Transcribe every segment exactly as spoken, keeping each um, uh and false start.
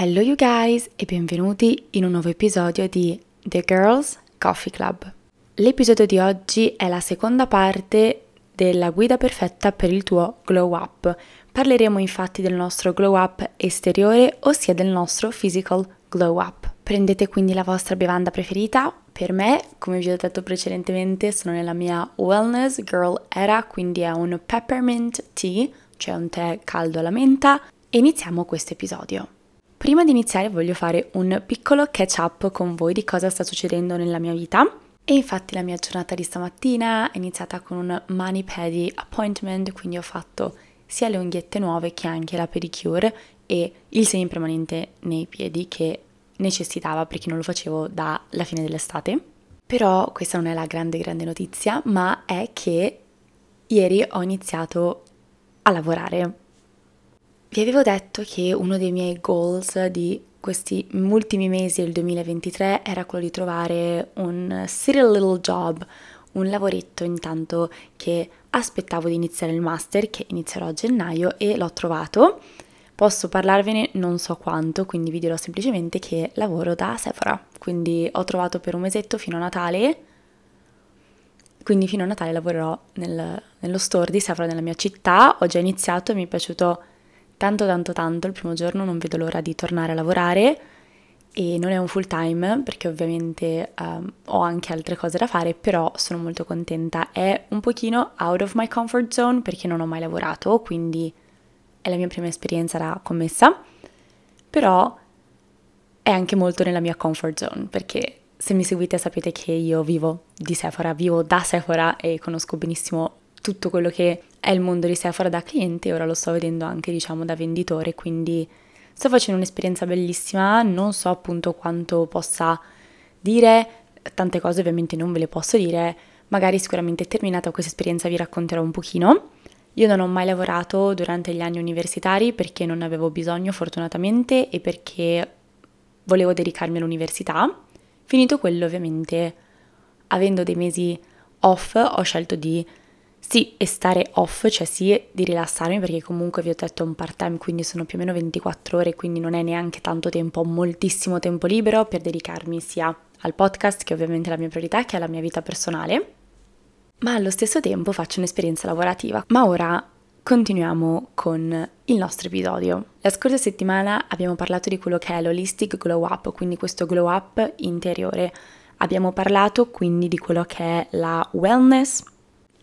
Hello you guys e benvenuti in un nuovo episodio di The Girls Coffee Club. L'episodio di oggi è la seconda parte della guida perfetta per il tuo glow up. Parleremo infatti del nostro glow up esteriore, ossia del nostro physical glow up. Prendete quindi la vostra bevanda preferita. Per me, come vi ho detto precedentemente, sono nella mia wellness girl era, quindi è un peppermint tea, cioè un tè caldo alla menta, e iniziamo questo episodio. Prima di iniziare voglio fare un piccolo catch up con voi di cosa sta succedendo nella mia vita. E infatti la mia giornata di stamattina è iniziata con un mani-pedi appointment, quindi ho fatto sia le unghiette nuove che anche la pedicure e il semi permanente nei piedi che necessitava perché non lo facevo dalla fine dell'estate. Però questa non è la grande grande notizia, ma è che ieri ho iniziato a lavorare. Vi avevo detto che uno dei miei goals di questi ultimi mesi del duemilaventitré era quello di trovare un silly little job, un lavoretto intanto che aspettavo di iniziare il master che inizierò a gennaio e l'ho trovato. Posso parlarvene non so quanto, quindi vi dirò semplicemente che lavoro da Sephora, quindi ho trovato per un mesetto fino a Natale, quindi fino a Natale lavorerò nel, nello store di Sephora nella mia città. Ho già iniziato e mi è piaciuto tanto tanto tanto il primo giorno, non vedo l'ora di tornare a lavorare e non è un full time perché ovviamente um, ho anche altre cose da fare, però sono molto contenta. È un pochino out of my comfort zone perché non ho mai lavorato, quindi è la mia prima esperienza da commessa, però è anche molto nella mia comfort zone perché se mi seguite sapete che io vivo di Sephora, vivo da Sephora e conosco benissimo tutto quello che è il mondo di Sephora da cliente, ora lo sto vedendo anche diciamo da venditore, quindi sto facendo un'esperienza bellissima, non so appunto quanto possa dire, tante cose ovviamente non ve le posso dire, magari sicuramente terminata questa esperienza vi racconterò un pochino. Io non ho mai lavorato durante gli anni universitari perché non ne avevo bisogno fortunatamente e perché volevo dedicarmi all'università, finito quello ovviamente avendo dei mesi off ho scelto di sì, e stare off, cioè sì, di rilassarmi perché comunque vi ho detto è un part time, quindi sono più o meno ventiquattro ore, quindi non è neanche tanto tempo, ho moltissimo tempo libero per dedicarmi sia al podcast, che ovviamente è la mia priorità, che alla mia vita personale, ma allo stesso tempo faccio un'esperienza lavorativa. Ma ora continuiamo con il nostro episodio. La scorsa settimana abbiamo parlato di quello che è l'holistic glow up, quindi questo glow up interiore. Abbiamo parlato quindi di quello che è la wellness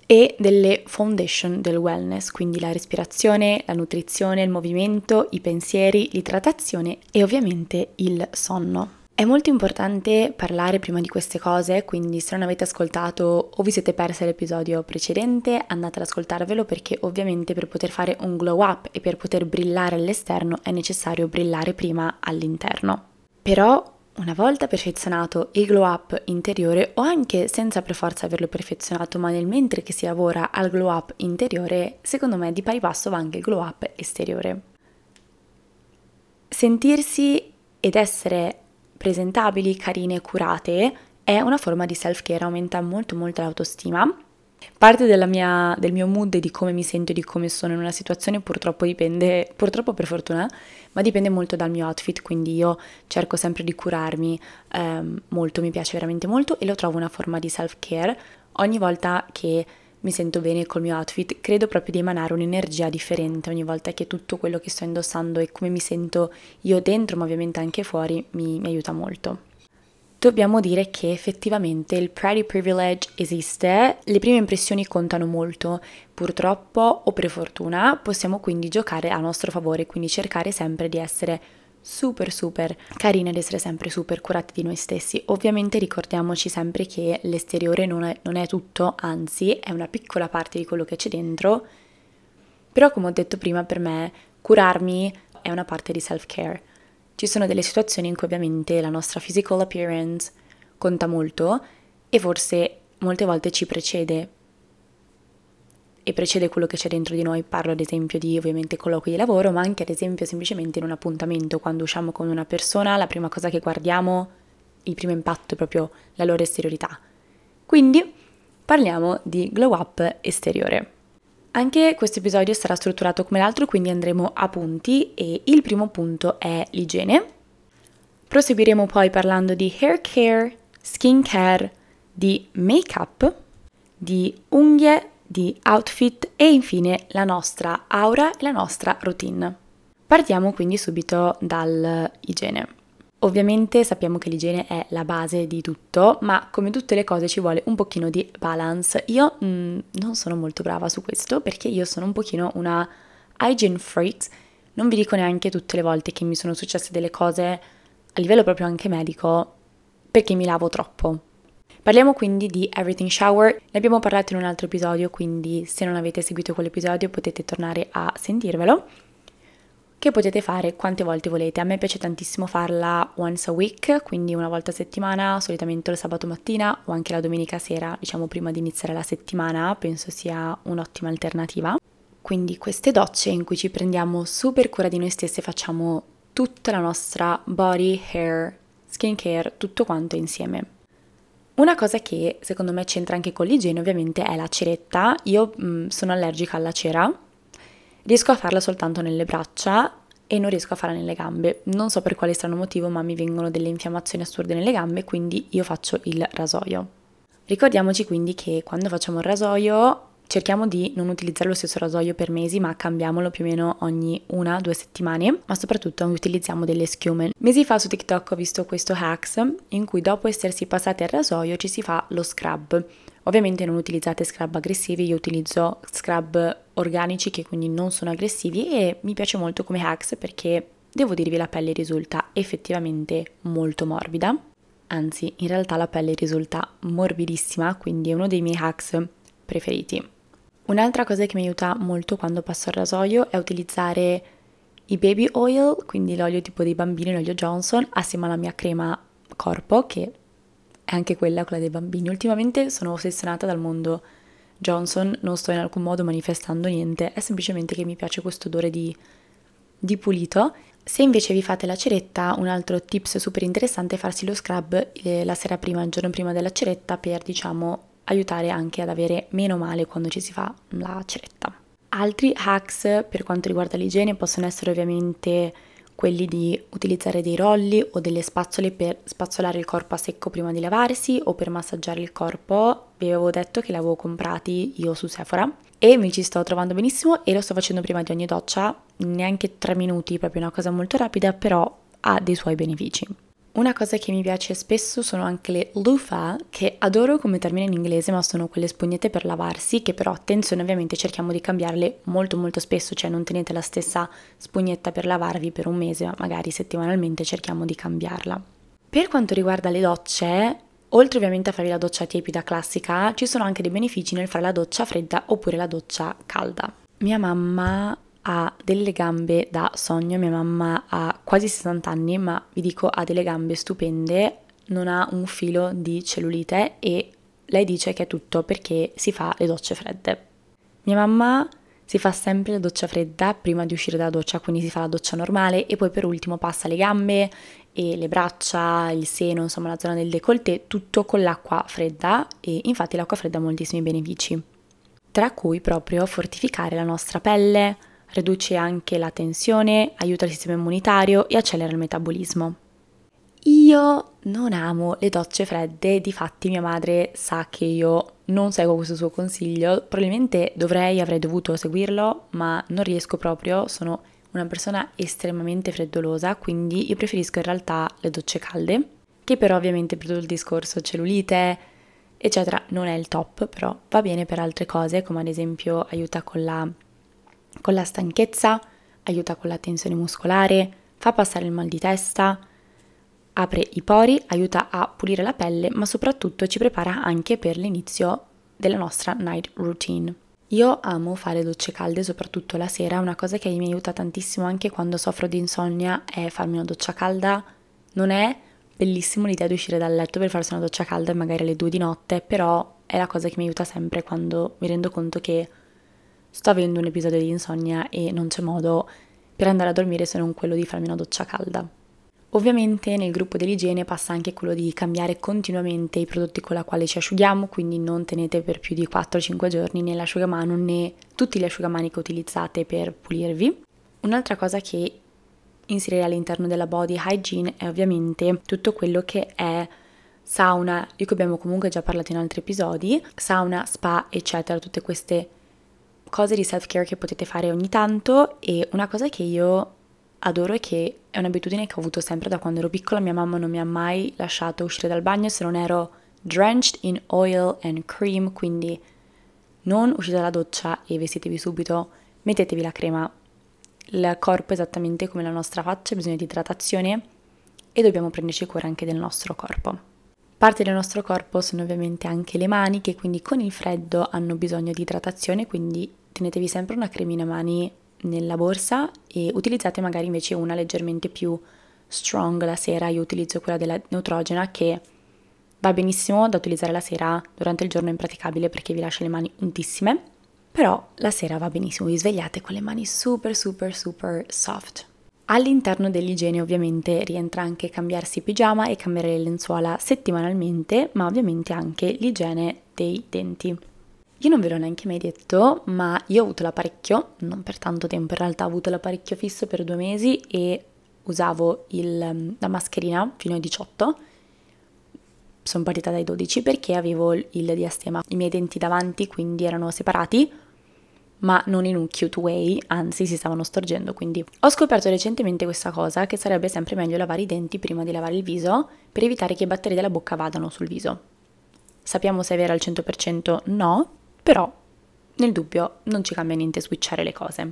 e delle foundation del wellness, quindi la respirazione, la nutrizione, il movimento, i pensieri, l'idratazione e ovviamente il sonno. È molto importante parlare prima di queste cose, quindi se non avete ascoltato o vi siete persi l'episodio precedente andate ad ascoltarvelo perché ovviamente per poter fare un glow up e per poter brillare all'esterno è necessario brillare prima all'interno. Però una volta perfezionato il glow up interiore, o anche senza per forza averlo perfezionato, ma nel mentre che si lavora al glow up interiore, secondo me di pari passo va anche il glow up esteriore. Sentirsi ed essere presentabili, carine, curate è una forma di self-care, aumenta molto molto l'autostima. Parte della mia, del mio mood e di come mi sento e di come sono in una situazione purtroppo dipende, purtroppo per fortuna, ma dipende molto dal mio outfit, quindi io cerco sempre di curarmi ehm, molto, mi piace veramente molto e lo trovo una forma di self-care. Ogni volta che mi sento bene col mio outfit credo proprio di emanare un'energia differente, ogni volta che tutto quello che sto indossando e come mi sento io dentro, ma ovviamente anche fuori, mi, mi aiuta molto. Dobbiamo dire che effettivamente il pretty privilege esiste, le prime impressioni contano molto, purtroppo o per fortuna possiamo quindi giocare a nostro favore, quindi cercare sempre di essere super super carine ed essere sempre super curati di noi stessi. Ovviamente ricordiamoci sempre che l'esteriore non è, non è tutto, anzi è una piccola parte di quello che c'è dentro, però come ho detto prima per me curarmi è una parte di self-care. Ci sono delle situazioni in cui ovviamente la nostra physical appearance conta molto e forse molte volte ci precede e precede quello che c'è dentro di noi. Parlo ad esempio di ovviamente colloqui di lavoro, ma anche ad esempio semplicemente in un appuntamento, quando usciamo con una persona, la prima cosa che guardiamo, il primo impatto è proprio la loro esteriorità. Quindi parliamo di glow up esteriore. Anche questo episodio sarà strutturato come l'altro, quindi andremo a punti e il primo punto è l'igiene. Proseguiremo poi parlando di hair care, skin care, di make-up, di unghie, di outfit e infine la nostra aura e la nostra routine. Partiamo quindi subito dall'igiene. Ovviamente sappiamo che l'igiene è la base di tutto, ma come tutte le cose ci vuole un pochino di balance. Io mh, non sono molto brava su questo perché io sono un pochino una hygiene freak. Non vi dico neanche tutte le volte che mi sono successe delle cose a livello proprio anche medico perché mi lavo troppo. Parliamo quindi di Everything Shower, ne abbiamo parlato in un altro episodio, quindi se non avete seguito quell'episodio potete tornare a sentirvelo. Che potete fare quante volte volete. A me piace tantissimo farla once a week, quindi una volta a settimana, solitamente il sabato mattina o anche la domenica sera, diciamo prima di iniziare la settimana, penso sia un'ottima alternativa. Quindi queste docce in cui ci prendiamo super cura di noi stesse, facciamo tutta la nostra body, hair, skincare, tutto quanto insieme. Una cosa che secondo me c'entra anche con l'igiene ovviamente è la ceretta. Io mh, sono allergica alla cera. Riesco a farla soltanto nelle braccia e non riesco a farla nelle gambe. Non so per quale strano motivo, ma mi vengono delle infiammazioni assurde nelle gambe, quindi io faccio il rasoio. Ricordiamoci quindi che quando facciamo il rasoio cerchiamo di non utilizzare lo stesso rasoio per mesi, ma cambiamolo più o meno ogni una, due settimane, ma soprattutto utilizziamo delle schiume. Mesi fa su TikTok ho visto questo hacks in cui dopo essersi passati al rasoio ci si fa lo scrub. Ovviamente non utilizzate scrub aggressivi, io utilizzo scrub organici che quindi non sono aggressivi e mi piace molto come hacks perché devo dirvi la pelle risulta effettivamente molto morbida, anzi in realtà la pelle risulta morbidissima, quindi è uno dei miei hacks preferiti. Un'altra cosa che mi aiuta molto quando passo al rasoio è utilizzare i baby oil, quindi l'olio tipo dei bambini, l'olio Johnson, assieme alla mia crema corpo che è anche quella, quella dei bambini. Ultimamente sono ossessionata dal mondo Johnson, non sto in alcun modo manifestando niente, è semplicemente che mi piace questo odore di, di pulito. Se invece vi fate la ceretta, un altro tips super interessante è farsi lo scrub eh, la sera prima, il giorno prima della ceretta per, diciamo, aiutare anche ad avere meno male quando ci si fa la ceretta. Altri hacks per quanto riguarda l'igiene possono essere ovviamente quelli di utilizzare dei rolli o delle spazzole per spazzolare il corpo a secco prima di lavarsi o per massaggiare il corpo. Vi avevo detto che li avevo comprati io su Sephora e mi ci sto trovando benissimo e lo sto facendo prima di ogni doccia, neanche tre minuti, proprio una cosa molto rapida, però ha dei suoi benefici. Una cosa che mi piace spesso sono anche le loofah, che adoro come termine in inglese, ma sono quelle spugnette per lavarsi, che però attenzione, ovviamente cerchiamo di cambiarle molto molto spesso, cioè non tenete la stessa spugnetta per lavarvi per un mese, ma magari settimanalmente cerchiamo di cambiarla. Per quanto riguarda le docce, oltre ovviamente a farvi la doccia tiepida classica, ci sono anche dei benefici nel fare la doccia fredda oppure la doccia calda. Mia mamma ha delle gambe da sogno, mia mamma ha quasi sessanta anni, ma vi dico ha delle gambe stupende, non ha un filo di cellulite e lei dice che è tutto perché si fa le docce fredde. Mia mamma si fa sempre la doccia fredda prima di uscire dalla doccia, quindi si fa la doccia normale e poi per ultimo passa le gambe e le braccia, il seno, insomma la zona del décolleté, tutto con l'acqua fredda e infatti l'acqua fredda ha moltissimi benefici, tra cui proprio fortificare la nostra pelle, riduce anche la tensione, aiuta il sistema immunitario e accelera il metabolismo. Io non amo le docce fredde, difatti mia madre sa che io non seguo questo suo consiglio, probabilmente dovrei, avrei dovuto seguirlo, ma non riesco proprio, sono una persona estremamente freddolosa, quindi io preferisco in realtà le docce calde, che però ovviamente per tutto il discorso cellulite, eccetera, non è il top, però va bene per altre cose, come ad esempio aiuta con la con la stanchezza, aiuta con la tensione muscolare, fa passare il mal di testa, apre i pori, aiuta a pulire la pelle, ma soprattutto ci prepara anche per l'inizio della nostra night routine. Io amo fare docce calde, soprattutto la sera, una cosa che mi aiuta tantissimo anche quando soffro di insonnia è farmi una doccia calda. Non è bellissimo l'idea di uscire dal letto per farsi una doccia calda magari alle due di notte, però è la cosa che mi aiuta sempre quando mi rendo conto che sto avendo un episodio di insonnia e non c'è modo per andare a dormire se non quello di farmi una doccia calda. Ovviamente nel gruppo dell'igiene passa anche quello di cambiare continuamente i prodotti con la quale ci asciughiamo, quindi non tenete per più di quattro cinque giorni né l'asciugamano né tutti gli asciugamani che utilizzate per pulirvi. Un'altra cosa che inserire all'interno della body hygiene è ovviamente tutto quello che è sauna, di cui abbiamo comunque già parlato in altri episodi, sauna, spa, eccetera, tutte queste cose di self-care che potete fare ogni tanto. E una cosa che io adoro e che è un'abitudine che ho avuto sempre da quando ero piccola, mia mamma non mi ha mai lasciato uscire dal bagno se non ero drenched in oil and cream, quindi non uscite dalla doccia e vestitevi subito, mettetevi la crema. Il corpo è esattamente come la nostra faccia, ha bisogno di idratazione e dobbiamo prenderci cura anche del nostro corpo. Parte del nostro corpo sono ovviamente anche le mani, che quindi con il freddo hanno bisogno di idratazione, quindi tenetevi sempre una cremina mani nella borsa e utilizzate magari invece una leggermente più strong la sera. Io utilizzo quella della Neutrogena, che va benissimo da utilizzare la sera, durante il giorno è impraticabile perché vi lascia le mani untissime, però la sera va benissimo, vi svegliate con le mani super super super soft. All'interno dell'igiene ovviamente rientra anche cambiarsi pigiama e cambiare le lenzuola settimanalmente, ma ovviamente anche l'igiene dei denti. Io non ve l'ho neanche mai detto, ma io ho avuto l'apparecchio, non per tanto tempo in realtà, ho avuto l'apparecchio fisso per due mesi e usavo il, la mascherina fino ai diciotto, sono partita dai dodici perché avevo il diastema, i miei denti davanti quindi erano separati, ma non in un cute way, anzi si stavano storgendo, quindi ho scoperto recentemente questa cosa, che sarebbe sempre meglio lavare i denti prima di lavare il viso per evitare che i batteri della bocca vadano sul viso. Sappiamo se è vero al cento per cento? No, però nel dubbio non ci cambia niente switchare le cose.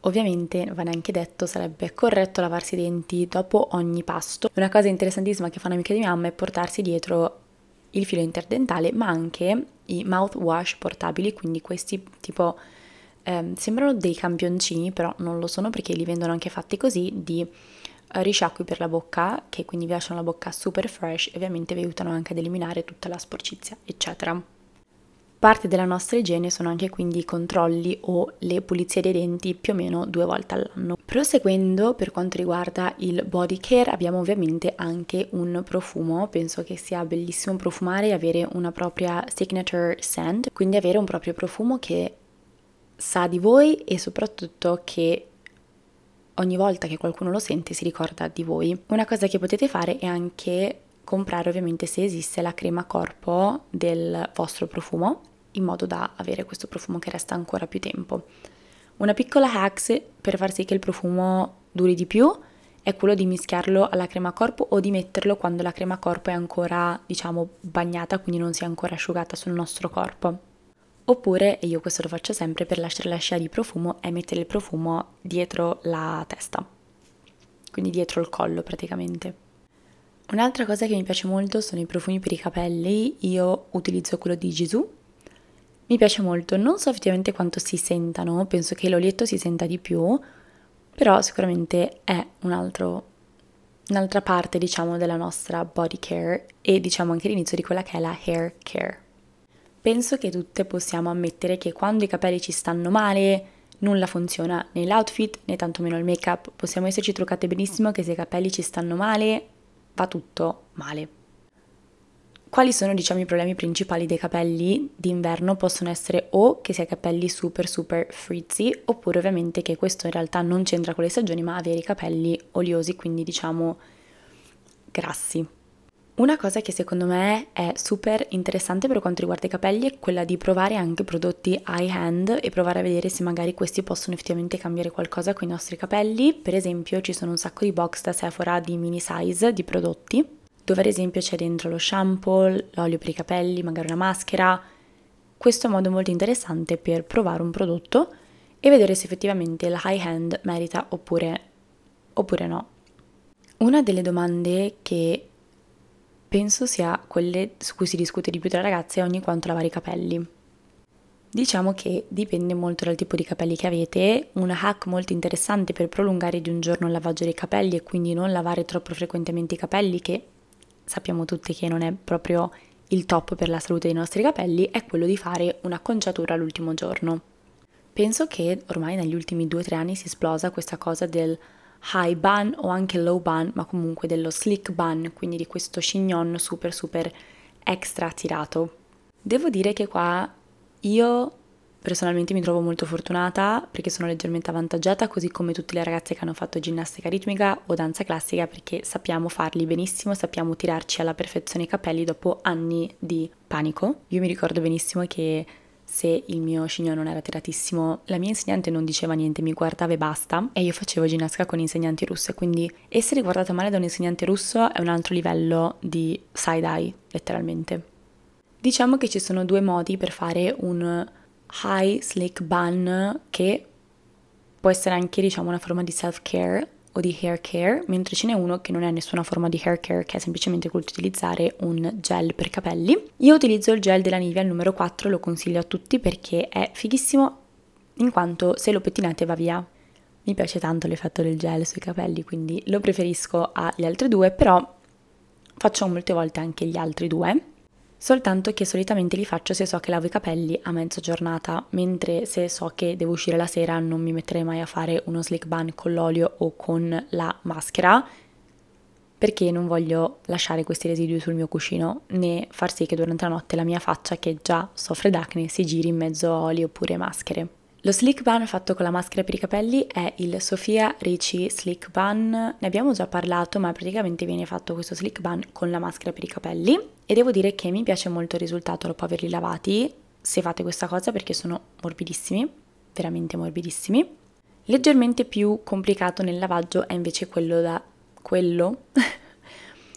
Ovviamente, non va neanche detto, sarebbe corretto lavarsi i denti dopo ogni pasto. Una cosa interessantissima che fa un'amica di mia mamma è portarsi dietro il filo interdentale, ma anche i mouthwash portabili, quindi questi tipo ehm, sembrano dei campioncini, però non lo sono perché li vendono anche fatti così, di eh, risciacqui per la bocca, che quindi vi lasciano la bocca super fresh e ovviamente vi aiutano anche ad eliminare tutta la sporcizia, eccetera. Parte della nostra igiene sono anche quindi i controlli o le pulizie dei denti più o meno due volte all'anno. Proseguendo, per quanto riguarda il body care, abbiamo ovviamente anche un profumo. Penso che sia bellissimo profumare e avere una propria signature scent, quindi avere un proprio profumo che sa di voi e soprattutto che ogni volta che qualcuno lo sente si ricorda di voi. Una cosa che potete fare è anche comprare ovviamente, se esiste, la crema corpo del vostro profumo, in modo da avere questo profumo che resta ancora più tempo. Una piccola hack per far sì che il profumo duri di più è quello di mischiarlo alla crema corpo o di metterlo quando la crema corpo è ancora, diciamo, bagnata, quindi non si è ancora asciugata sul nostro corpo. Oppure, e io questo lo faccio sempre per lasciare la scia di profumo, è mettere il profumo dietro la testa, quindi dietro il collo praticamente. Un'altra cosa che mi piace molto sono i profumi per i capelli. Io utilizzo quello di Gisou, mi piace molto, non so effettivamente quanto si sentano, penso che l'olietto si senta di più, però sicuramente è un altro, un'altra parte, diciamo, della nostra body care e diciamo anche l'inizio di quella che è la hair care. Penso che tutte possiamo ammettere che quando i capelli ci stanno male nulla funziona, né l'outfit né tantomeno il make up, possiamo esserci truccate benissimo che se i capelli ci stanno male va tutto male. Quali sono, diciamo, i problemi principali dei capelli d'inverno? Possono essere o che si ha capelli super super frizzy, oppure ovviamente, che questo in realtà non c'entra con le stagioni, ma avere i capelli oliosi, quindi diciamo grassi. Una cosa che secondo me è super interessante per quanto riguarda i capelli è quella di provare anche prodotti high end e provare a vedere se magari questi possono effettivamente cambiare qualcosa con i nostri capelli. Per esempio ci sono un sacco di box da Sephora di mini size di prodotti, dove ad esempio c'è dentro lo shampoo, l'olio per i capelli, magari una maschera. Questo è un modo molto interessante per provare un prodotto e vedere se effettivamente la high end merita oppure, oppure no. Una delle domande che penso sia quelle su cui si discute di più tra ragazze è ogni quanto lavare i capelli. Diciamo che dipende molto dal tipo di capelli che avete. Una hack molto interessante per prolungare di un giorno il lavaggio dei capelli e quindi non lavare troppo frequentemente i capelli, che sappiamo tutti che non è proprio il top per la salute dei nostri capelli, è quello di fare un'acconciatura l'ultimo giorno. Penso che ormai negli ultimi due o tre anni si esplosa questa cosa del high bun o anche low bun, ma comunque dello slick bun, quindi di questo chignon super super extra tirato. Devo dire che qua io personalmente mi trovo molto fortunata perché sono leggermente avvantaggiata, così come tutte le ragazze che hanno fatto ginnastica ritmica o danza classica, perché sappiamo farli benissimo, sappiamo tirarci alla perfezione i capelli dopo anni di panico. Io mi ricordo benissimo che se il mio chignon non era tiratissimo, la mia insegnante non diceva niente, mi guardava e basta, e io facevo ginnastica con insegnanti russe, quindi essere guardata male da un insegnante russo è un altro livello di side-eye, letteralmente. Diciamo che ci sono due modi per fare un high slick bun, che può essere anche, diciamo, una forma di self-care o di hair care, mentre ce n'è uno che non è nessuna forma di hair care, che è semplicemente quello di utilizzare un gel per capelli. Io utilizzo il gel della Nivea, il numero quattro, lo consiglio a tutti perché è fighissimo, in quanto se lo pettinate va via. Mi piace tanto l'effetto del gel sui capelli, quindi lo preferisco agli altri due, però faccio molte volte anche gli altri due, soltanto che solitamente li faccio se so che lavo i capelli a mezza giornata, mentre se so che devo uscire la sera non mi metterei mai a fare uno slick bun con l'olio o con la maschera, perché non voglio lasciare questi residui sul mio cuscino, né far sì che durante la notte la mia faccia, che già soffre d'acne, si giri in mezzo a olio oppure maschere. Lo slick bun fatto con la maschera per i capelli è il Sofia Ricci Slick Bun, ne abbiamo già parlato, ma praticamente viene fatto questo slick bun con la maschera per i capelli. E devo dire che mi piace molto il risultato dopo averli lavati, se fate questa cosa, perché sono morbidissimi, veramente morbidissimi. Leggermente più complicato nel lavaggio è invece quello da... quello?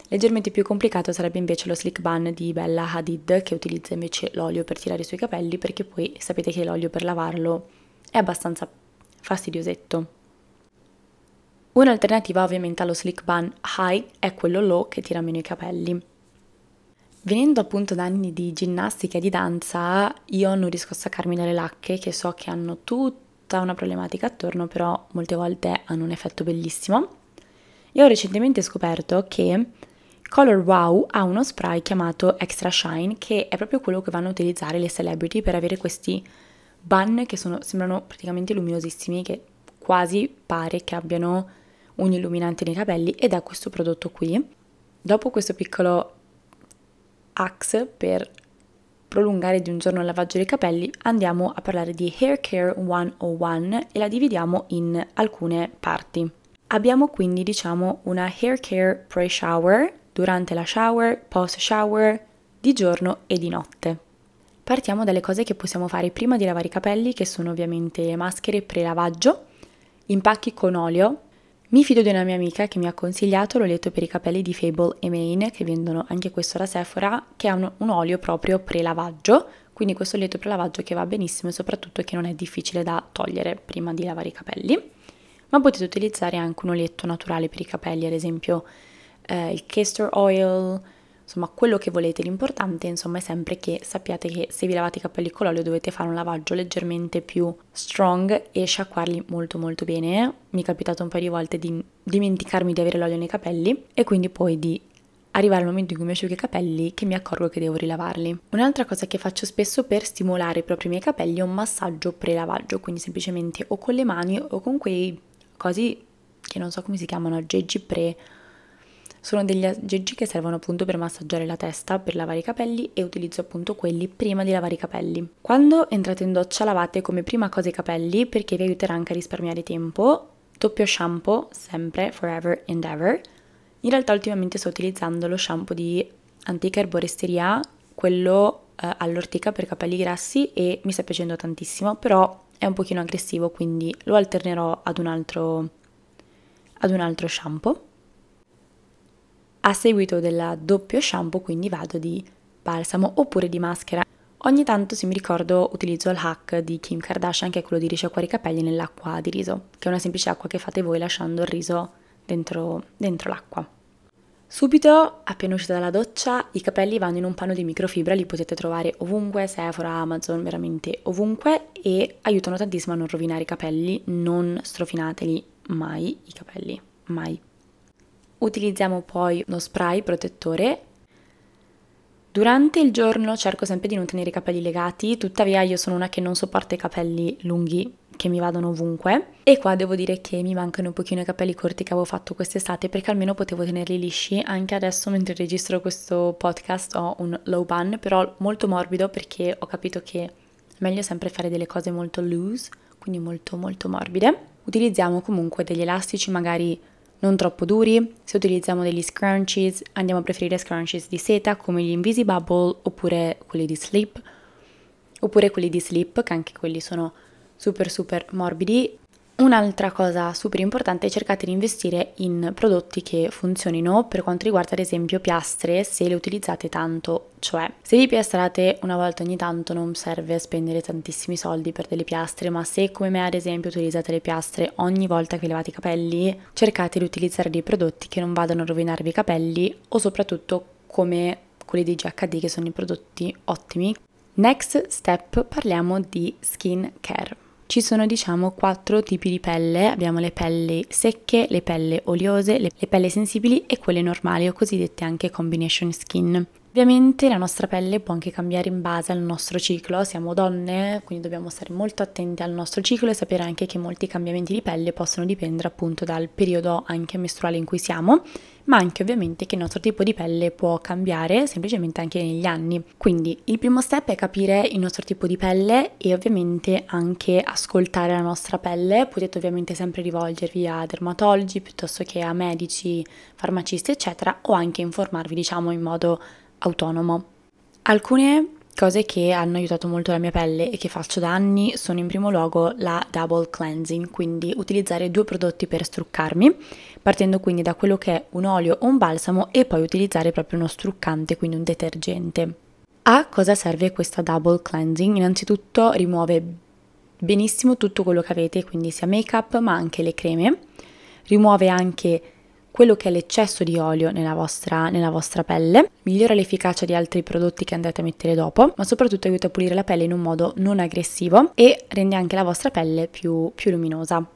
Leggermente più complicato sarebbe invece lo slick bun di Bella Hadid, che utilizza invece l'olio per tirare sui capelli, perché poi sapete che l'olio per lavarlo è abbastanza fastidiosetto. Un'alternativa ovviamente allo slick bun high è quello low, che tira meno i capelli. Venendo appunto da anni di ginnastica e di danza, io non riesco a staccarmi dalle lacche, che so che hanno tutta una problematica attorno, però molte volte hanno un effetto bellissimo. Io ho recentemente scoperto che Color Wow ha uno spray chiamato Extra Shine, che è proprio quello che vanno a utilizzare le celebrity per avere questi bun che sono, sembrano praticamente luminosissimi, che quasi pare che abbiano un illuminante nei capelli, ed è questo prodotto qui. Dopo questo piccolo hacks per prolungare di un giorno il lavaggio dei capelli, andiamo a parlare di Hair Care centouno e la dividiamo in alcune parti. Abbiamo quindi, diciamo, una hair care pre-shower, durante la shower, post-shower, di giorno e di notte. Partiamo dalle cose che possiamo fare prima di lavare i capelli, che sono ovviamente le maschere pre-lavaggio, impacchi con olio. Mi fido di una mia amica che mi ha consigliato l'olietto per i capelli di Fable e Maine, che vendono anche questo da Sephora, che ha un, un olio proprio pre-lavaggio, quindi questo olietto pre-lavaggio che va benissimo e soprattutto che non è difficile da togliere prima di lavare i capelli. Ma potete utilizzare anche un olietto naturale per i capelli, ad esempio eh, il castor oil, insomma quello che volete. L'importante insomma è sempre che sappiate che se vi lavate i capelli con l'olio dovete fare un lavaggio leggermente più strong e sciacquarli molto molto bene. Mi è capitato un paio di volte di dimenticarmi di avere l'olio nei capelli e quindi poi di arrivare al momento in cui mi asciugo i capelli che mi accorgo che devo rilavarli. Un'altra cosa che faccio spesso per stimolare proprio i miei capelli è un massaggio pre-lavaggio, quindi semplicemente o con le mani o con quei cosi che non so come si chiamano, aggeggi pre... Sono degli aggeggi che servono appunto per massaggiare la testa, per lavare i capelli, e utilizzo appunto quelli prima di lavare i capelli. Quando entrate in doccia lavate come prima cosa i capelli, perché vi aiuterà anche a risparmiare tempo. Doppio shampoo, sempre, forever and ever. In realtà ultimamente sto utilizzando lo shampoo di Antica Erboristeria, quello eh, all'ortica per capelli grassi, e mi sta piacendo tantissimo, però è un pochino aggressivo, quindi lo alternerò ad un altro, ad un altro shampoo. A seguito del doppio shampoo quindi vado di balsamo oppure di maschera. Ogni tanto, se mi ricordo, utilizzo il hack di Kim Kardashian, che è quello di risciacquare i capelli nell'acqua di riso, che è una semplice acqua che fate voi lasciando il riso dentro, dentro l'acqua. Subito, appena uscita dalla doccia, i capelli vanno in un panno di microfibra, li potete trovare ovunque, Sephora, Amazon, veramente ovunque, e aiutano tantissimo a non rovinare i capelli, non strofinateli mai i capelli, mai. Utilizziamo poi uno spray protettore. Durante il giorno cerco sempre di non tenere i capelli legati, tuttavia io sono una che non sopporta i capelli lunghi che mi vadano ovunque, e qua devo dire che mi mancano un pochino i capelli corti che avevo fatto quest'estate, perché almeno potevo tenerli lisci. Anche adesso mentre registro questo podcast ho un low bun, però molto morbido, perché ho capito che è meglio sempre fare delle cose molto loose, quindi molto molto morbide. Utilizziamo comunque degli elastici magari non troppo duri. Se utilizziamo degli scrunchies andiamo a preferire scrunchies di seta come gli Invisibubble oppure quelli di Sleep, oppure quelli di Sleep che anche quelli sono super super morbidi. Un'altra cosa super importante è cercate di investire in prodotti che funzionino per quanto riguarda ad esempio piastre, se le utilizzate tanto, cioè se vi piastrate una volta ogni tanto non serve spendere tantissimi soldi per delle piastre, ma se come me ad esempio utilizzate le piastre ogni volta che lavate i capelli, cercate di utilizzare dei prodotti che non vadano a rovinarvi i capelli, o soprattutto come quelli di G H D che sono i prodotti ottimi. Next step, parliamo di skin care. Ci sono diciamo quattro tipi di pelle, abbiamo le pelli secche, le pelli oleose, le, le pelli sensibili e quelle normali o cosiddette anche combination skin. Ovviamente la nostra pelle può anche cambiare in base al nostro ciclo, siamo donne quindi dobbiamo stare molto attenti al nostro ciclo e sapere anche che molti cambiamenti di pelle possono dipendere appunto dal periodo anche mestruale in cui siamo, ma anche ovviamente che il nostro tipo di pelle può cambiare semplicemente anche negli anni. Quindi il primo step è capire il nostro tipo di pelle e ovviamente anche ascoltare la nostra pelle. Potete ovviamente sempre rivolgervi a dermatologi piuttosto che a medici, farmacisti eccetera, o anche informarvi diciamo in modo autonomo. Alcune cose che hanno aiutato molto la mia pelle e che faccio da anni sono in primo luogo la double cleansing, quindi utilizzare due prodotti per struccarmi, partendo quindi da quello che è un olio o un balsamo e poi utilizzare proprio uno struccante, quindi un detergente. A cosa serve questa double cleansing? Innanzitutto rimuove benissimo tutto quello che avete, quindi sia make up ma anche le creme, rimuove anche quello che è l'eccesso di olio nella vostra, nella vostra pelle, migliora l'efficacia di altri prodotti che andate a mettere dopo, ma soprattutto aiuta a pulire la pelle in un modo non aggressivo e rende anche la vostra pelle più, più luminosa.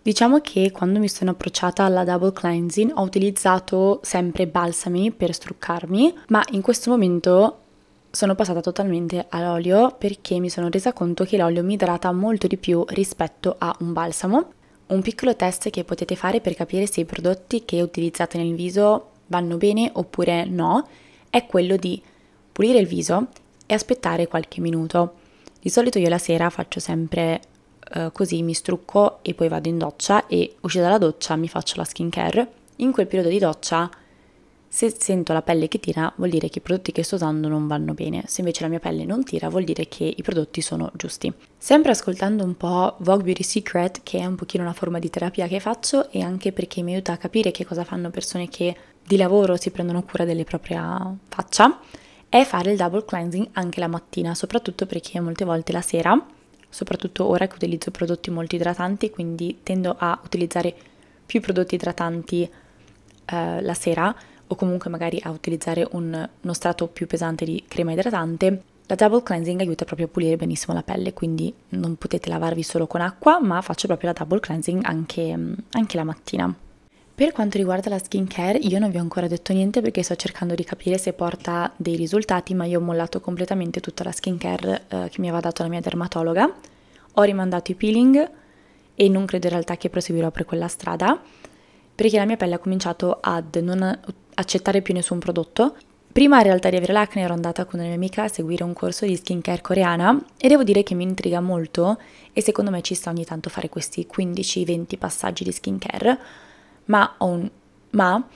Diciamo che quando mi sono approcciata alla double cleansing ho utilizzato sempre balsami per struccarmi, ma in questo momento sono passata totalmente all'olio perché mi sono resa conto che l'olio mi idrata molto di più rispetto a un balsamo. Un piccolo test che potete fare per capire se i prodotti che utilizzate nel viso vanno bene oppure no è quello di pulire il viso e aspettare qualche minuto. Di solito io la sera faccio sempre eh, così, mi strucco e poi vado in doccia e uscita dalla doccia mi faccio la skincare. In quel periodo di doccia, se sento la pelle che tira vuol dire che i prodotti che sto usando non vanno bene, se invece la mia pelle non tira vuol dire che i prodotti sono giusti. Sempre ascoltando un po' Vogue Beauty Secret, che è un pochino una forma di terapia che faccio e anche perché mi aiuta a capire che cosa fanno persone che di lavoro si prendono cura delle proprie faccia, è fare il double cleansing anche la mattina, soprattutto perché molte volte la sera, soprattutto ora che utilizzo prodotti molto idratanti, quindi tendo a utilizzare più prodotti idratanti eh, la sera o comunque magari a utilizzare un, uno strato più pesante di crema idratante. La double cleansing aiuta proprio a pulire benissimo la pelle, quindi non potete lavarvi solo con acqua, ma faccio proprio la double cleansing anche, anche la mattina. Per quanto riguarda la skincare, io non vi ho ancora detto niente perché sto cercando di capire se porta dei risultati, ma io ho mollato completamente tutta la skincare eh, che mi aveva dato la mia dermatologa. Ho rimandato i peeling e non credo in realtà che proseguirò per quella strada, perché la mia pelle ha cominciato ad non accettare più nessun prodotto. Prima in realtà di avere l'acne ero andata con una mia amica a seguire un corso di skincare coreana e devo dire che mi intriga molto e secondo me ci sta ogni tanto fare questi quindici venti passaggi di skincare, ma on, ma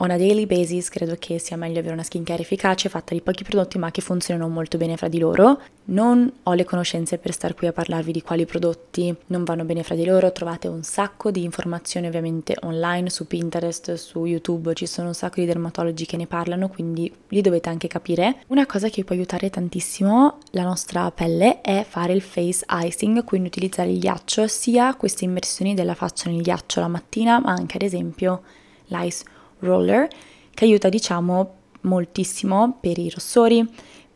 on a daily basis credo che sia meglio avere una skincare efficace fatta di pochi prodotti ma che funzionano molto bene fra di loro. Non ho le conoscenze per star qui a parlarvi di quali prodotti non vanno bene fra di loro, trovate un sacco di informazioni ovviamente online, su Pinterest, su YouTube, ci sono un sacco di dermatologi che ne parlano, quindi li dovete anche capire. Una cosa che può aiutare tantissimo la nostra pelle è fare il face icing, quindi utilizzare il ghiaccio, sia queste immersioni della faccia nel ghiaccio la mattina, ma anche ad esempio l'ice roller, che aiuta diciamo moltissimo per i rossori,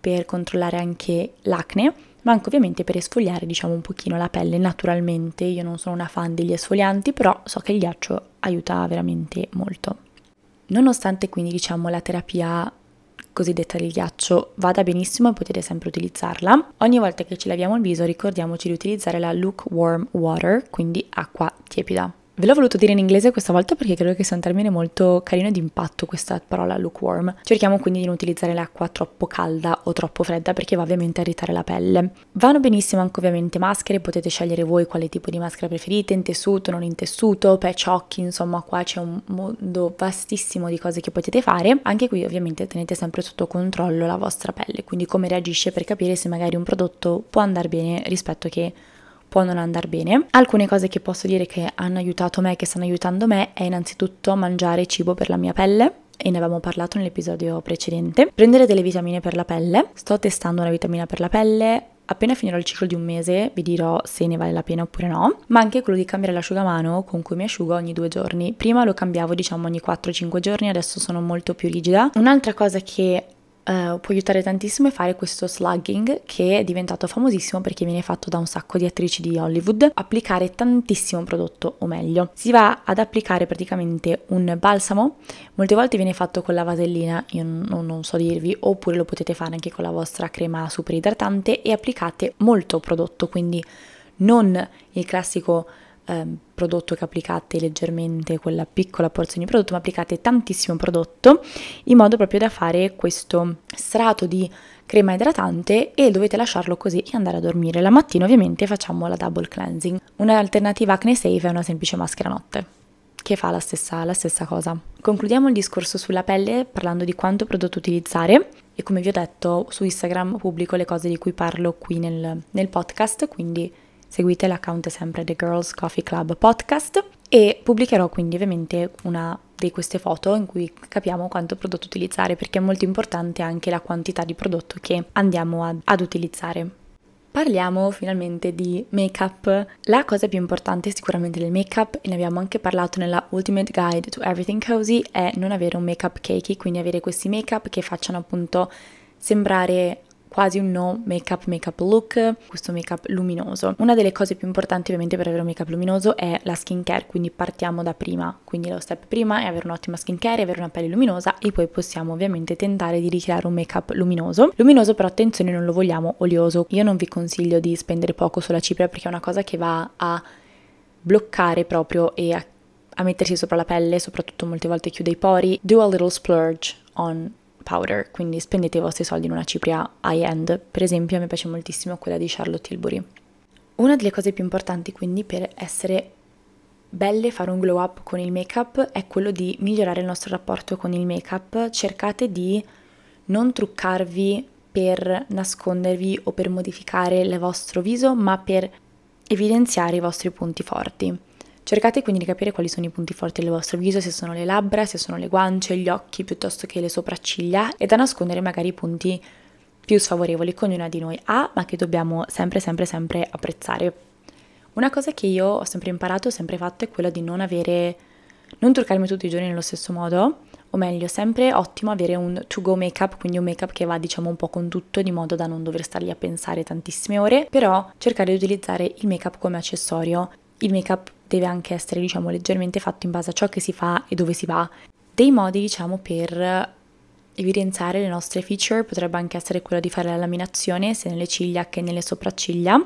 per controllare anche l'acne, ma anche ovviamente per esfoliare diciamo un pochino la pelle naturalmente. Io non sono una fan degli esfolianti, però so che il ghiaccio aiuta veramente molto. Nonostante quindi diciamo la terapia cosiddetta del ghiaccio vada benissimo e potete sempre utilizzarla. Ogni volta che ci laviamo il viso ricordiamoci di utilizzare la lukewarm water, quindi acqua tiepida. Ve l'ho voluto dire in inglese questa volta perché credo che sia un termine molto carino e di impatto questa parola lukewarm. Cerchiamo quindi di non utilizzare l'acqua troppo calda o troppo fredda perché va ovviamente a irritare la pelle. Vanno benissimo anche ovviamente maschere, potete scegliere voi quale tipo di maschera preferite, in tessuto, non in tessuto, patch occhi, insomma qua c'è un mondo vastissimo di cose che potete fare. Anche qui ovviamente tenete sempre sotto controllo la vostra pelle, quindi come reagisce per capire se magari un prodotto può andare bene rispetto che può non andare bene. Alcune cose che posso dire che hanno aiutato me, che stanno aiutando me, è innanzitutto mangiare cibo per la mia pelle, e ne avevamo parlato nell'episodio precedente. Prendere delle vitamine per la pelle. Sto testando una vitamina per la pelle. Appena finirò il ciclo di un mese vi dirò se ne vale la pena oppure no, ma anche quello di cambiare l'asciugamano con cui mi asciugo ogni due giorni. Prima lo cambiavo diciamo ogni quattro cinque giorni, adesso sono molto più rigida. Un'altra cosa che Uh, può aiutare tantissimo è fare questo slugging, che è diventato famosissimo perché viene fatto da un sacco di attrici di Hollywood. Applicare tantissimo prodotto, o meglio si va ad applicare praticamente un balsamo, molte volte viene fatto con la vasellina, io non, non so dirvi, oppure lo potete fare anche con la vostra crema super idratante, e applicate molto prodotto, quindi non il classico Um, prodotto che applicate leggermente, quella piccola porzione di prodotto, ma applicate tantissimo prodotto in modo proprio da fare questo strato di crema idratante, e dovete lasciarlo così e andare a dormire. La mattina ovviamente facciamo la double cleansing. Un'alternativa acne safe è una semplice maschera notte, che fa la stessa, la stessa cosa. Concludiamo il discorso sulla pelle parlando di quanto prodotto utilizzare, e come vi ho detto su Instagram pubblico le cose di cui parlo qui nel, nel podcast, quindi seguite l'account sempre The Girls Coffee Club Podcast, e pubblicherò quindi ovviamente una di queste foto in cui capiamo quanto prodotto utilizzare, perché è molto importante anche la quantità di prodotto che andiamo ad, ad utilizzare. Parliamo finalmente di make-up. La cosa più importante sicuramente del make-up, e ne abbiamo anche parlato nella Ultimate Guide to Everything Cozy, è non avere un make-up cakey, quindi avere questi make-up che facciano appunto sembrare quasi un no make-up make-up look, questo make-up luminoso. Una delle cose più importanti ovviamente per avere un make-up luminoso è la skincare, quindi partiamo da prima. Quindi lo step prima è avere un'ottima skincare, avere una pelle luminosa, e poi possiamo ovviamente tentare di ricreare un make-up luminoso. Luminoso però attenzione, non lo vogliamo olioso. Io non vi consiglio di spendere poco sulla cipria perché è una cosa che va a bloccare proprio e a, a mettersi sopra la pelle, soprattutto molte volte chiude i pori. Do a little splurge on powder, quindi spendete i vostri soldi in una cipria high-end. Per esempio a me piace moltissimo quella di Charlotte Tilbury. Una delle cose più importanti quindi per essere belle, fare un glow up con il make-up, è quello di migliorare il nostro rapporto con il make-up. Cercate di non truccarvi per nascondervi o per modificare il vostro viso, ma per evidenziare i vostri punti forti. Cercate quindi di capire quali sono i punti forti del vostro viso, se sono le labbra, se sono le guance, gli occhi, piuttosto che le sopracciglia, e da nascondere magari i punti più sfavorevoli che ognuna di noi ha, ma che dobbiamo sempre, sempre, sempre apprezzare. Una cosa che io ho sempre imparato, ho sempre fatto, è quella di non avere, non truccarmi tutti i giorni nello stesso modo, o meglio, sempre ottimo avere un to-go make-up, quindi un make-up che va diciamo un po' con tutto, di modo da non dover stargli a pensare tantissime ore, però cercare di utilizzare il make-up come accessorio. Il make-up deve anche essere, diciamo, leggermente fatto in base a ciò che si fa e dove si va. Dei modi, diciamo, per evidenziare le nostre feature potrebbe anche essere quello di fare la laminazione sia nelle ciglia che nelle sopracciglia.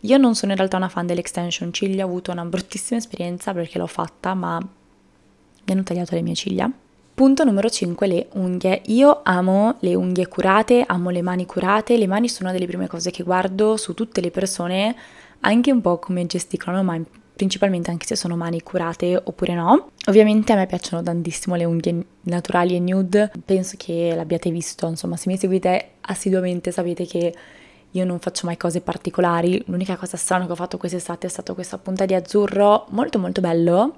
Io non sono in realtà una fan dell'extension ciglia, ho avuto una bruttissima esperienza perché l'ho fatta, ma mi hanno tagliato le mie ciglia. Punto numero cinque, le unghie. Io amo le unghie curate, amo le mani curate. Le mani sono una delle prime cose che guardo su tutte le persone, anche un po' come gesticolano, ma principalmente anche se sono mani curate oppure no. Ovviamente a me piacciono tantissimo le unghie naturali e nude, penso che l'abbiate visto, insomma se mi seguite assiduamente sapete che io non faccio mai cose particolari. L'unica cosa strana che ho fatto quest'estate è stata questa punta di azzurro, molto molto bello,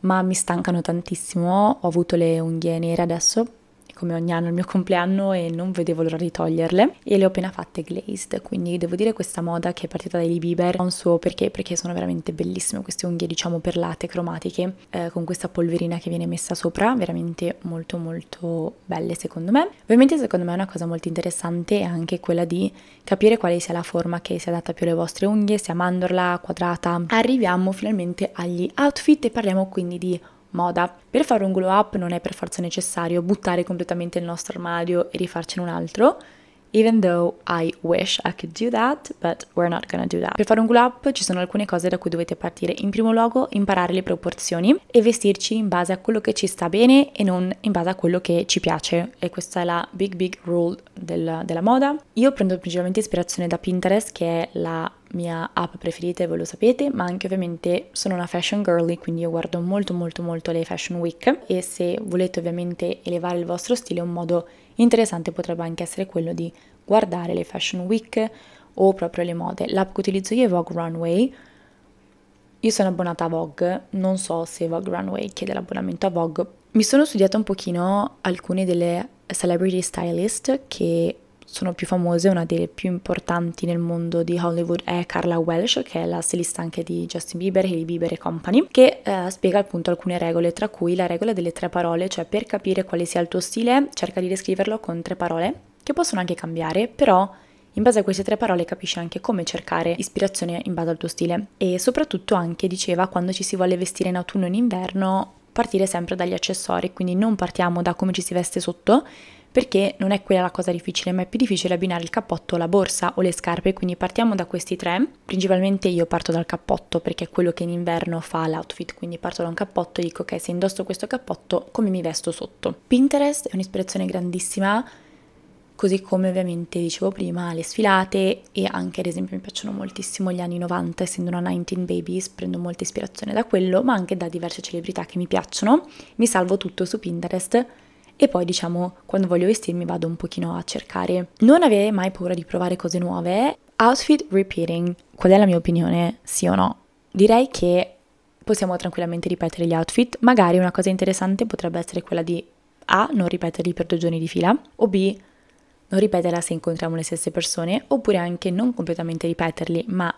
ma mi stancano tantissimo. Ho avuto le unghie nere adesso, come ogni anno il mio compleanno, e non vedevo l'ora di toglierle, e le ho appena fatte glazed, quindi devo dire questa moda che è partita dai Bieber ha un suo perché, perché sono veramente bellissime queste unghie diciamo perlate, cromatiche, eh, con questa polverina che viene messa sopra, veramente molto molto belle secondo me. Ovviamente secondo me una cosa molto interessante è anche quella di capire quale sia la forma che si adatta più alle vostre unghie, sia mandorla, quadrata. Arriviamo finalmente agli outfit e parliamo quindi di moda. Per fare un glow up non è per forza necessario buttare completamente il nostro armadio e rifarcene un altro, even though I wish I could do that, but we're not gonna do that. Per fare un glow up ci sono alcune cose da cui dovete partire. In primo luogo, imparare le proporzioni e vestirci in base a quello che ci sta bene e non in base a quello che ci piace, e questa è la big big rule del, della moda. Io prendo principalmente ispirazione da Pinterest, che è la mia app preferita, voi lo sapete, ma anche ovviamente sono una fashion girly, quindi io guardo molto molto molto le fashion week, e se volete ovviamente elevare il vostro stile, un modo interessante potrebbe anche essere quello di guardare le fashion week o proprio le mode. L'app che utilizzo io è Vogue Runway. Io sono abbonata a Vogue, non so se Vogue Runway chiede l'abbonamento a Vogue. Mi sono studiata un pochino alcune delle celebrity stylist che sono più famose. Una delle più importanti nel mondo di Hollywood è Carla Welsh, che è la stilista anche di Justin Bieber, Hailey Bieber e company, che eh, spiega appunto alcune regole, tra cui la regola delle tre parole, cioè per capire quale sia il tuo stile cerca di descriverlo con tre parole, che possono anche cambiare, però in base a queste tre parole capisci anche come cercare ispirazione in base al tuo stile. E soprattutto anche diceva, quando ci si vuole vestire in autunno e in inverno, partire sempre dagli accessori, quindi non partiamo da come ci si veste sotto, perché non è quella la cosa difficile, ma è più difficile abbinare il cappotto, la borsa o le scarpe, quindi partiamo da questi tre. Principalmente io parto dal cappotto, perché è quello che in inverno fa l'outfit, quindi parto da un cappotto e dico ok, se indosso questo cappotto come mi vesto sotto. Pinterest è un'ispirazione grandissima, così come ovviamente dicevo prima le sfilate, e anche ad esempio mi piacciono moltissimo gli anni novanta, essendo una diciannove babies prendo molta ispirazione da quello, ma anche da diverse celebrità che mi piacciono. Mi salvo tutto su Pinterest e poi diciamo quando voglio vestirmi vado un pochino a cercare. Non avere mai paura di provare cose nuove. Outfit repeating, qual è la mia opinione? Sì o no? Direi che possiamo tranquillamente ripetere gli outfit. Magari una cosa interessante potrebbe essere quella di A, non ripeterli per due giorni di fila, o B, non ripeterla se incontriamo le stesse persone, oppure anche non completamente ripeterli, ma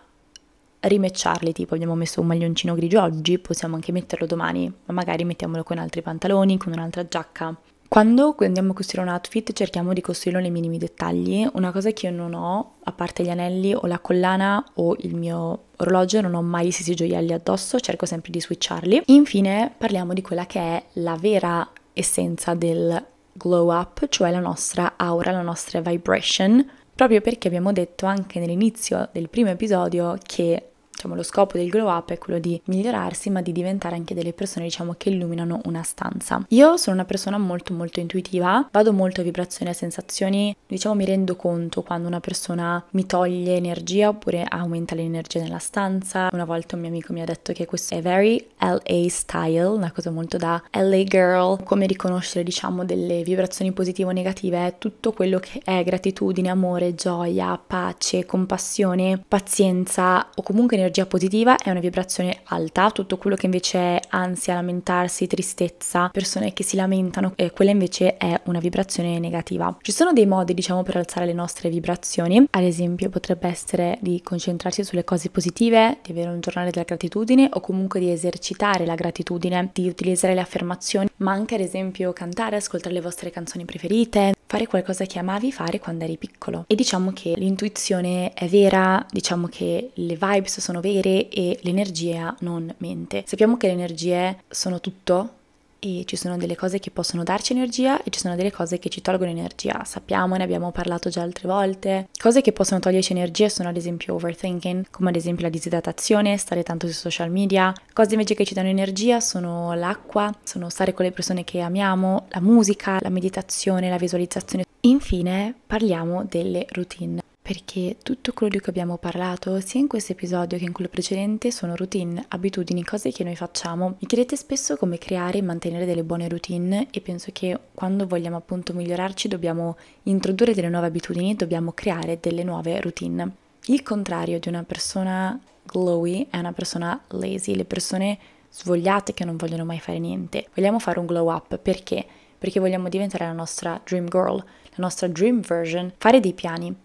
rimecciarli, tipo abbiamo messo un maglioncino grigio oggi, possiamo anche metterlo domani, ma magari mettiamolo con altri pantaloni, con un'altra giacca. Quando andiamo a costruire un outfit cerchiamo di costruirlo nei minimi dettagli. Una cosa che io non ho, a parte gli anelli o la collana o il mio orologio, non ho mai gli stessi gioielli addosso, cerco sempre di switcharli. Infine parliamo di quella che è la vera essenza del glow up, cioè la nostra aura, la nostra vibration, proprio perché abbiamo detto anche nell'inizio del primo episodio che diciamo lo scopo del glow up è quello di migliorarsi, ma di diventare anche delle persone diciamo che illuminano una stanza. Io sono una persona molto molto intuitiva, vado molto a vibrazioni, a sensazioni, diciamo mi rendo conto quando una persona mi toglie energia oppure aumenta l'energia nella stanza. Una volta un mio amico mi ha detto che questo è very L A style, una cosa molto da L A girl, come riconoscere diciamo delle vibrazioni positive o negative, è tutto quello che è gratitudine, amore, gioia, pace, compassione, pazienza o comunque energia positiva è una vibrazione alta. Tutto quello che invece è ansia, lamentarsi, tristezza, persone che si lamentano, eh, quella invece è una vibrazione negativa. Ci sono dei modi diciamo per alzare le nostre vibrazioni, ad esempio potrebbe essere di concentrarsi sulle cose positive, di avere un giornale della gratitudine o comunque di esercitare la gratitudine, di utilizzare le affermazioni, ma anche ad esempio cantare, ascoltare le vostre canzoni preferite, fare qualcosa che amavi fare quando eri piccolo. E diciamo che l'intuizione è vera, diciamo che le vibes sono vere e l'energia non mente. Sappiamo che le energie sono tutto e ci sono delle cose che possono darci energia e ci sono delle cose che ci tolgono energia. Sappiamo, ne abbiamo parlato già altre volte. Cose che possono toglierci energia sono ad esempio overthinking, come ad esempio la disidratazione, stare tanto sui social media. Cose invece che ci danno energia sono l'acqua, sono stare con le persone che amiamo, la musica, la meditazione, la visualizzazione. Infine parliamo delle routine, perché tutto quello di cui abbiamo parlato sia in questo episodio che in quello precedente sono routine, abitudini, cose che noi facciamo. Mi chiedete spesso come creare e mantenere delle buone routine, e penso che quando vogliamo appunto migliorarci dobbiamo introdurre delle nuove abitudini, dobbiamo creare delle nuove routine. Il contrario di una persona glowy è una persona lazy, le persone svogliate che non vogliono mai fare niente. Vogliamo fare un glow up perché? Perché vogliamo diventare la nostra dream girl, la nostra dream version, fare dei piani.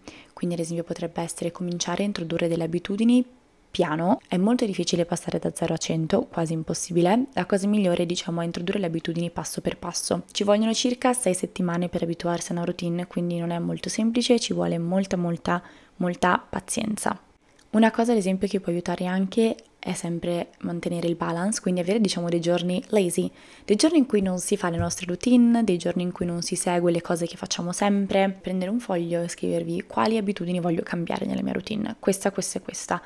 Quindi ad esempio potrebbe essere cominciare a introdurre delle abitudini piano. È molto difficile passare da zero a cento, quasi impossibile. La cosa migliore diciamo è introdurre le abitudini passo per passo. Ci vogliono circa sei settimane per abituarsi a una routine, quindi non è molto semplice, ci vuole molta molta molta pazienza. Una cosa ad esempio che può aiutare anche è sempre mantenere il balance, quindi avere diciamo dei giorni lazy, dei giorni in cui non si fa le nostre routine, dei giorni in cui non si segue le cose che facciamo sempre, prendere un foglio e scrivervi quali abitudini voglio cambiare nella mia routine, questa, questa e questa.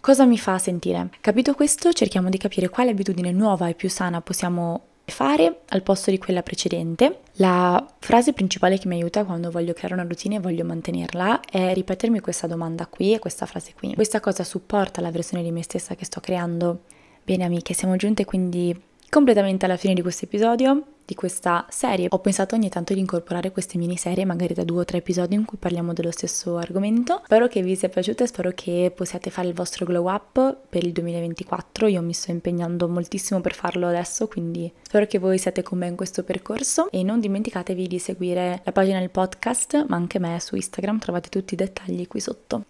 Cosa mi fa sentire? Capito questo, cerchiamo di capire quale abitudine nuova e più sana possiamo fare al posto di quella precedente. La frase principale che mi aiuta quando voglio creare una routine e voglio mantenerla è ripetermi questa domanda qui e questa frase qui. Questa cosa supporta la versione di me stessa che sto creando? Bene amiche, siamo giunte quindi completamente alla fine di questo episodio, di questa serie. Ho pensato ogni tanto di incorporare queste mini serie, magari da due o tre episodi in cui parliamo dello stesso argomento. Spero che vi sia piaciuta e spero che possiate fare il vostro glow up per il duemilaventiquattro. Io mi sto impegnando moltissimo per farlo adesso, quindi spero che voi siate con me in questo percorso e non dimenticatevi di seguire la pagina del podcast, ma anche me su Instagram, trovate tutti i dettagli qui sotto.